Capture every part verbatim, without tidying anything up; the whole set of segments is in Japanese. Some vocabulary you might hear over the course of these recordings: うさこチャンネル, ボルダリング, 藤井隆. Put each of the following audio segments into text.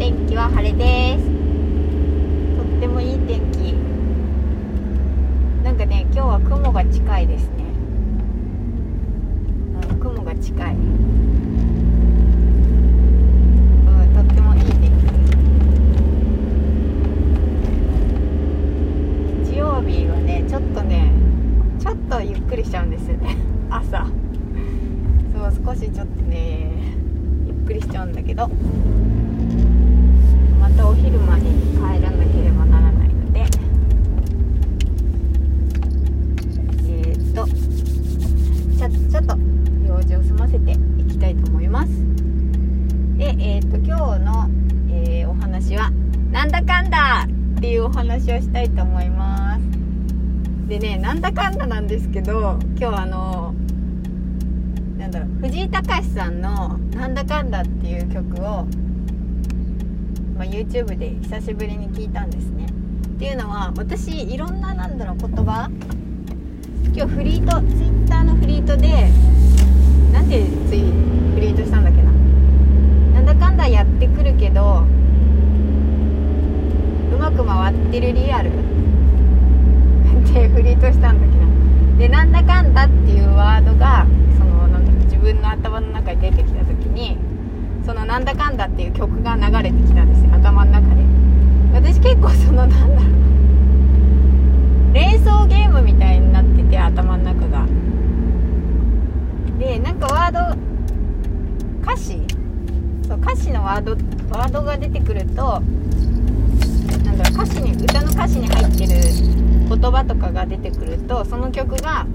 天気は晴れです。とってもいい天気。なんかね、今日は雲が近いですね。雲が近い、うん、とってもいい天気。日曜日はね、ちょっとねちょっとゆっくりしちゃうんですよね、朝。そう、少しちょっとねゆっくりしちゃうんだけど、またお昼までに帰らなければならないので、えー、っとちょ、ちょっと用事を済ませていきたいと思います。で、えー、っと今日の、えー、お話はなんだかんだっていうお話をしたいと思います。でね、なんだかんだなんですけど、今日あのなんだろう、藤井隆さんのなんだかんだっていう曲をまあ、YouTube で久しぶりに聞いたんですね。っていうのは、私いろんななんだろう言葉、今日フリート、ツイッターのフリートでなんでついフリートしたんだっけな、なんだかんだやってくるけどうまく回ってるリアルってフリートしたんだっけな。で、なんだかんだっていうワードがそのなんだ自分の頭の中に出てきた時に、そのなんだかんだっていう曲が流れてきたんですよ、頭の中で。私結構そのなんだろう連想ゲームみたいになってて、頭の中が。で、なんかワード、歌詞、そう歌詞のワードワードが出てくると、なんだろう歌詞に歌の歌詞に入ってる言葉とかが出てくると、その曲が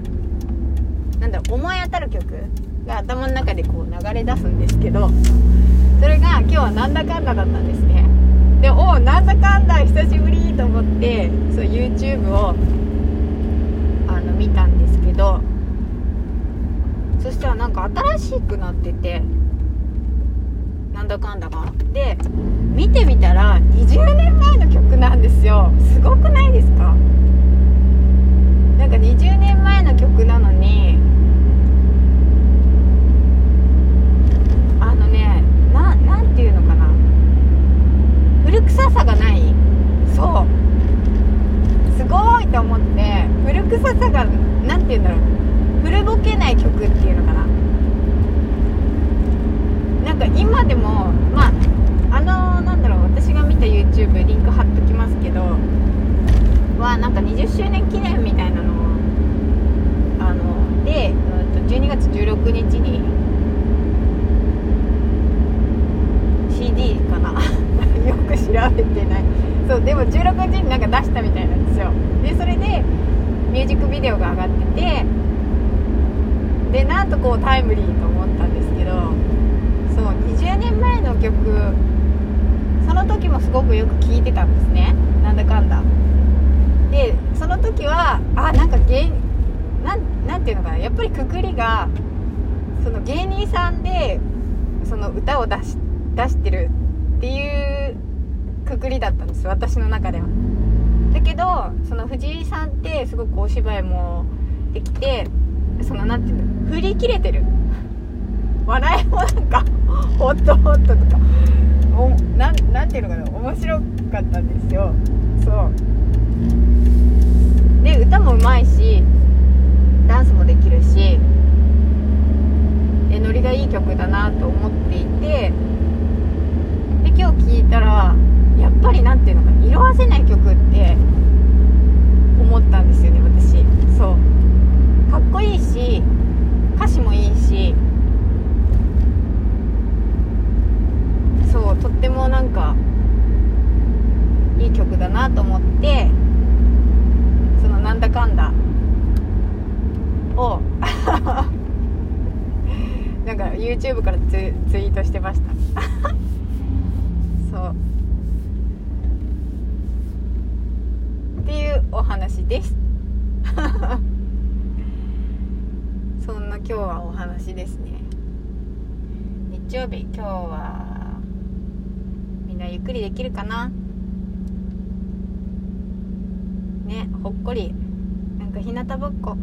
なんだろう思い当たる曲が頭の中でこう流れ出すんですけど、それが今日はなんだかんだだったんですね。で、おお、なんだかんだ久しぶりと思って、そう YouTube をあの見たんですけど、そしたらなんか新しくなってて、なんだかんだがで見てみたらにじゅうねんまえの曲なんですよ。すごくないですか？なんかにじゅうねんまえの曲なのに、あのね、な、なんていうのかな、古臭さがない。そう、すごいと思って、古臭さが、なんていうんだろう、古ぼけない曲っていうのかな。なんか今でも、まああのなんだろう私が見た YouTube リンク貼っときますけどは、なんかにじゅっしゅうねん記念みたいなのをあのでじゅうにがつじゅうろくにちにシーディー かなよく調べてない。そう、でもじゅうろくにちになんか出したみたいなんですよ。で、それでミュージックビデオが上がってて、でなんとこうタイムリーと思ったんですけど、そうにじゅうねんまえの曲、その時もすごくよく聴いてたんですね、なんだかんだ。で、その時はあなんか芸な ん, なんていうのかなやっぱりくくりがその芸人さんでその歌を出して出してるっていうくくりだったんです、私の中では。だけどその藤井さんってすごくお芝居もできて、そのなんていうの振り切れてる笑いもなんかホットホットとかお な, なんていうのかな面白かったんですよ。そうで、歌もうまいしダンスもできるしで、ノリがいい曲だなと思っていて、今日聴いたらやっぱりなんていうのか色あせない曲って思ったんですよね、私。そうかっこいいし歌詞もいいし、そうとってもなんかいい曲だなと思って、そのなんだかんだをなんか YouTube からツイートしてましたっていうお話ですそんな今日はお話ですね。日曜日、今日はみんなゆっくりできるかなね、ほっこり、なんか日向ぼっこ、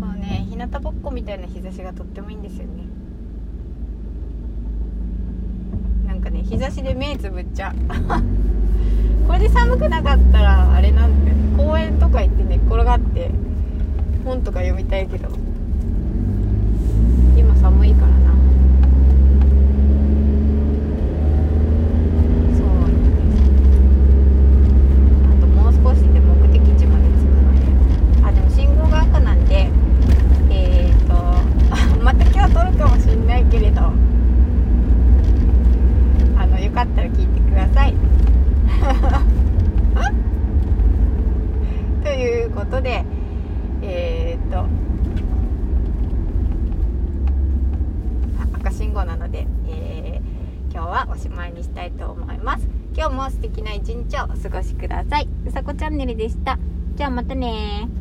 このね日向ぼっこみたいな日差しがとってもいいんですよね。なんかね日差しで目つぶっちゃうこれで寒くなかったらあれなんて公園とか行って寝っ転がって本とか読みたいけど今寒いからな。今日も素敵な一日をお過ごしください。うさこチャンネルでした。じゃあまたねー。